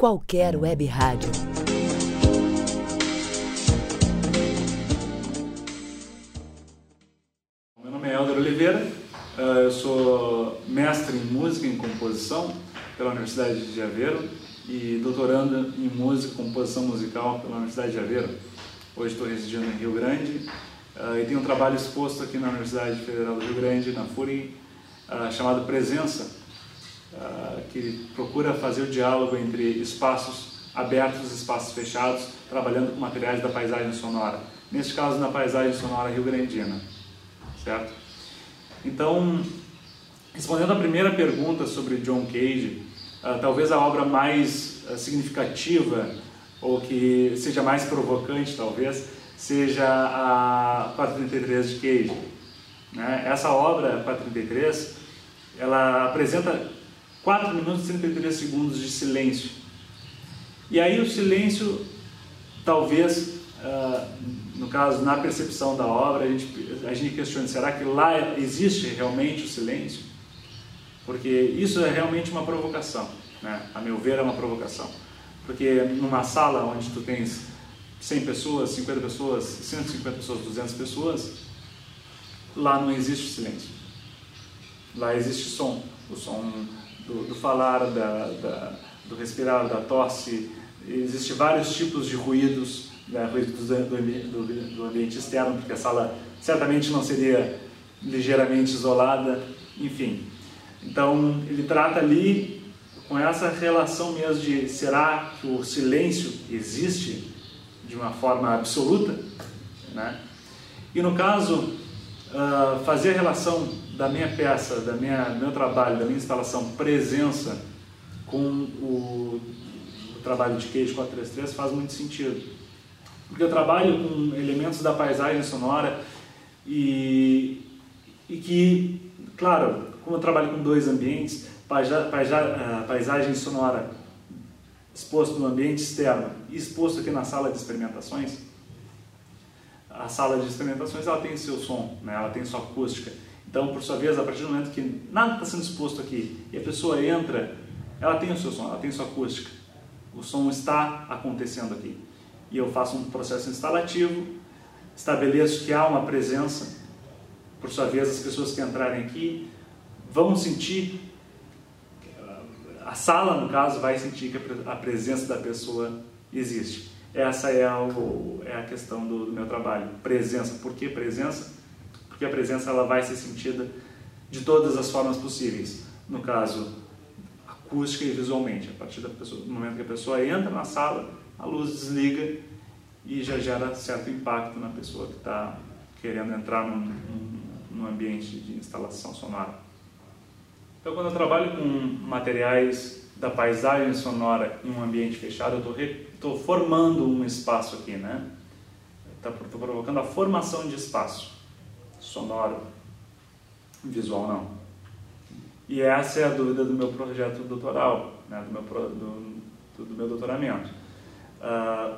qualquer web rádio. Meu nome é Hélder Oliveira, eu sou mestre em música e em composição pela Universidade de Aveiro e doutorando em música e composição musical pela Universidade de Aveiro. Hoje estou residindo em Rio Grande e tenho um trabalho exposto aqui na Universidade Federal do Rio Grande, na FURI, chamado Presença, que procura fazer o diálogo entre espaços abertos e espaços fechados, trabalhando com materiais da paisagem sonora, neste caso na paisagem sonora rio-grandina, certo? Então, respondendo a primeira pergunta sobre John Cage, talvez a obra mais significativa, ou que seja mais provocante talvez, seja a 433 de Cage, né? Essa obra, 433, ela apresenta 4 minutos e 33 segundos de silêncio. E aí o silêncio, talvez, no caso, na percepção da obra, a gente questiona, será que lá existe realmente o silêncio? Porque isso é realmente uma provocação, né? A meu ver é uma provocação. Porque numa sala onde tu tens 100 pessoas, 50 pessoas, 150 pessoas, 200 pessoas, lá não existe silêncio. Lá existe som, o som do falar, do respirar, da tosse. Existem vários tipos de ruídos, né? Ruídos do ambiente externo, porque a sala certamente não seria ligeiramente isolada, enfim. Então ele trata ali com essa relação mesmo de será que o silêncio existe de uma forma absoluta, né? E no caso, fazer a relação da minha peça, do meu trabalho, da minha instalação Presença com o trabalho de Cage 433 faz muito sentido. Porque eu trabalho com elementos da paisagem sonora e que, claro, como eu trabalho com dois ambientes, paisagem sonora exposto no ambiente externo e exposto aqui na sala de experimentações, a sala de experimentações ela tem seu som, né? Ela tem sua acústica. Então, por sua vez, a partir do momento que nada está sendo exposto aqui e a pessoa entra, ela tem o seu som, ela tem sua acústica. O som está acontecendo aqui. E eu faço um processo instalativo, estabeleço que há uma presença. Por sua vez, as pessoas que entrarem aqui vão sentir, a sala, no caso, vai sentir que a presença da pessoa existe. Essa é a questão do meu trabalho. Presença. Por que presença? Porque a presença ela vai ser sentida de todas as formas possíveis, no caso, acústica e visualmente. A partir do momento que a pessoa entra na sala, a luz desliga e já gera certo impacto na pessoa que está querendo entrar num ambiente de instalação sonora. Então, quando eu trabalho com materiais da paisagem sonora em um ambiente fechado, eu estou formando um espaço aqui, né? Estou provocando a formação de espaço. Sonoro, visual não. E essa é a dúvida do meu projeto doutoral, né? do meu doutoramento.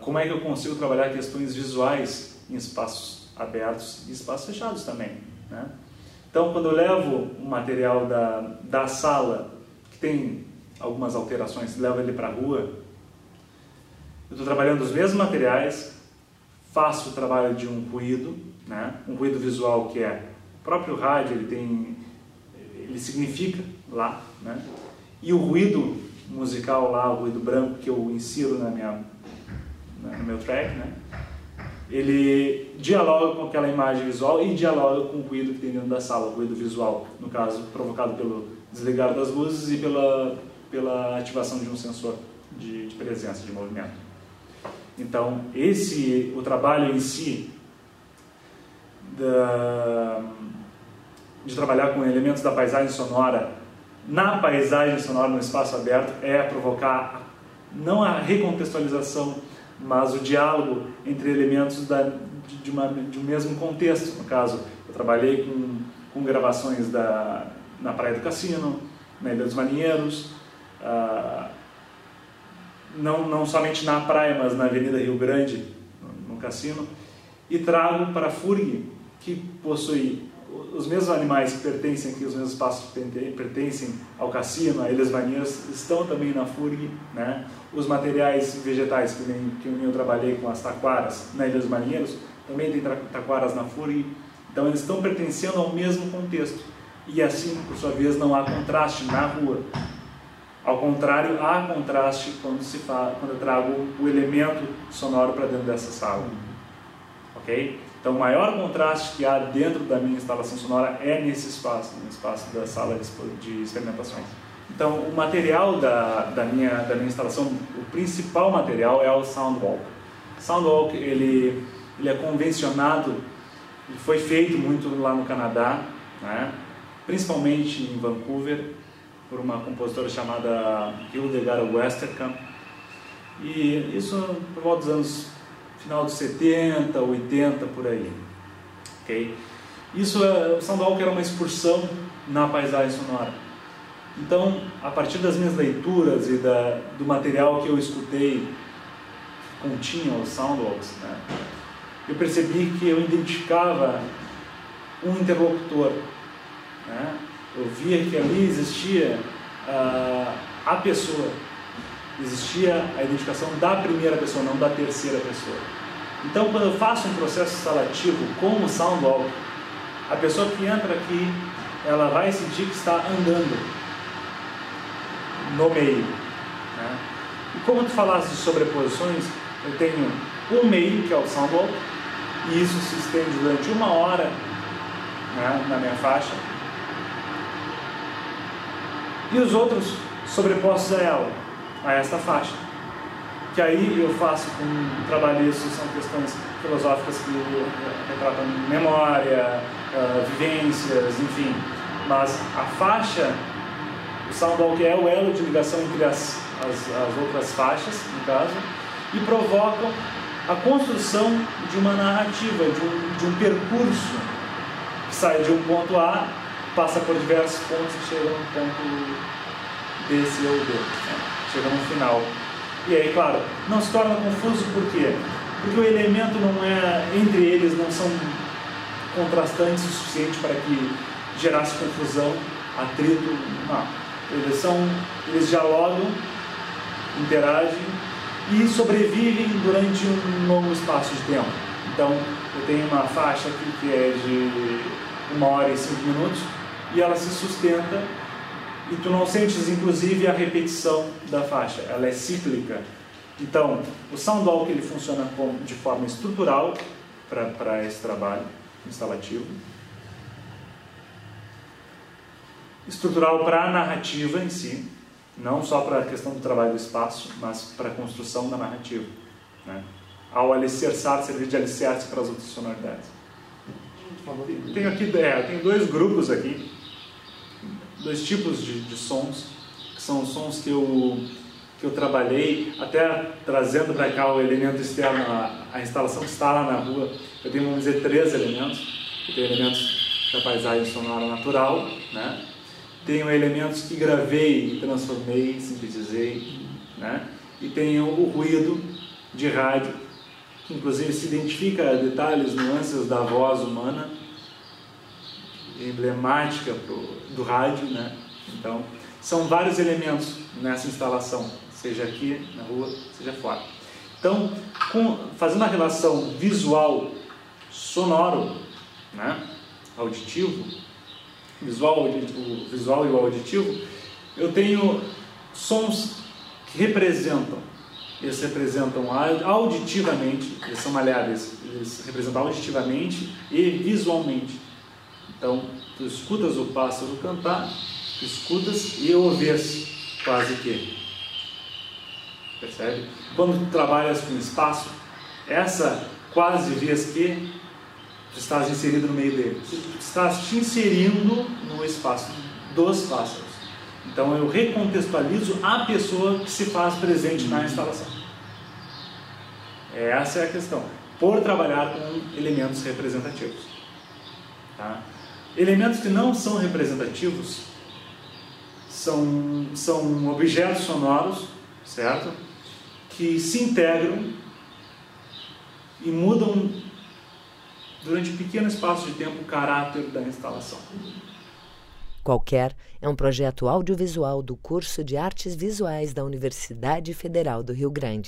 Como é que eu consigo trabalhar questões visuais em espaços abertos e espaços fechados também, né? Então, quando eu levo o material da sala, que tem algumas alterações, levo ele para a rua, eu estou trabalhando os mesmos materiais, faço o trabalho de um ruído, né? Um ruído visual que é o próprio rádio, ele significa lá, né? E o ruído musical lá, o ruído branco que eu insiro no meu track, né? Ele dialoga com aquela imagem visual e dialoga com o ruído que tem dentro da sala, o ruído visual, no caso provocado pelo desligar das luzes e pela ativação de um sensor de presença, de movimento. Então o trabalho em si de trabalhar com elementos da paisagem sonora na paisagem sonora, no espaço aberto, é provocar não a recontextualização, mas o diálogo entre elementos de um mesmo contexto. No caso, eu trabalhei com gravações na Praia do Cassino, na Ilha dos Marinheiros, não somente na praia, mas na Avenida Rio Grande, no cassino, e trago para a FURG, que possui os mesmos animais que pertencem aqui, os mesmos espaços que pertencem ao cassino, a Ilhas Marinheiras, estão também na FURG, né? Os materiais vegetais que nem eu trabalhei com as taquaras na Ilhas Marinheiros, também tem taquaras na FURG, então eles estão pertencendo ao mesmo contexto. E assim, por sua vez, não há contraste na rua. Ao contrário, há contraste quando eu trago o elemento sonoro para dentro dessa sala. Ok? Então, o maior contraste que há dentro da minha instalação sonora é nesse espaço, no espaço da sala de experimentações. Então, o material da minha instalação, o principal material é o SoundWalk. SoundWalk, ele é convencionado, ele foi feito muito lá no Canadá, né? Principalmente em Vancouver, por uma compositora chamada Hildegard Westerkamp. E isso por volta dos anos final dos 70, 80, por aí. Okay? Isso é, o SoundWalk era uma excursão na paisagem sonora. Então, a partir das minhas leituras e do material que eu escutei, que continha os SoundWalks, né, eu percebi que eu identificava um interlocutor. Né? Eu via que ali existia a pessoa. Existia a identificação da primeira pessoa, não da terceira pessoa. Então, quando eu faço um processo instalativo como o SoundWalk, a pessoa que entra aqui, ela vai sentir que está andando no meio. Né? E como tu falaste de sobreposições, eu tenho um meio, que é o SoundWalk, e isso se estende durante uma hora, né, na minha faixa, e os outros sobrepostos a ela, a esta faixa, que aí eu faço com trabalho. Isso são questões filosóficas que retratam memória, vivências, enfim, mas a faixa, o SoundWalk é o elo de ligação entre as outras faixas, no caso, e provocam a construção de uma narrativa, de um percurso que sai de um ponto A, passa por diversos pontos e chega no ponto D, C ou D, né? Chega no final. E aí, claro, não se torna confuso, por quê? Porque o elemento não é, entre eles não são contrastantes o suficiente para que gerasse confusão, atrito, não. Eles dialogam, interagem e sobrevivem durante um longo espaço de tempo. Então, eu tenho uma faixa aqui que é de 1 hora e 5 minutos e ela se sustenta. E tu não sentes, inclusive, a repetição da faixa. Ela é cíclica. Então, o SoundWalk, ele funciona de forma estrutural para esse trabalho instalativo. Estrutural para a narrativa em si. Não só para a questão do trabalho do espaço, mas para a construção da narrativa, né? Ao alicerçar, servir de alicerce para as outras sonoridades. Tenho 2 grupos aqui. 2 tipos de sons, que são os sons que eu trabalhei, até trazendo para cá o elemento externo, a instalação que está lá na rua. Eu tenho, vamos dizer, 3 elementos. Eu tenho elementos da paisagem sonora natural, né? Tenho elementos que gravei, transformei, sintetizei, né? E tenho o ruído de rádio, que inclusive se identifica detalhes, nuances da voz humana, emblemática do rádio, né? Então, são vários elementos nessa instalação, seja aqui na rua, seja fora. Então, fazendo a relação visual, sonoro, né? Auditivo, o visual e o auditivo, eu tenho sons que representam. Eles representam auditivamente, eles são maleáveis, eles representam auditivamente e visualmente. Então, tu escutas o pássaro cantar, tu escutas e o vês, quase que. Percebe? Quando tu trabalhas com espaço, essa quase vês que, tu estás inserido no meio dele. Tu estás te inserindo no espaço dos pássaros. Então, eu recontextualizo a pessoa que se faz presente na instalação. Essa é a questão, por trabalhar com elementos representativos. Tá? Elementos que não são representativos são objetos sonoros, certo? Que se integram e mudam durante um pequeno espaço de tempo, o caráter da instalação. Qualquer é um projeto audiovisual do curso de Artes Visuais da Universidade Federal do Rio Grande.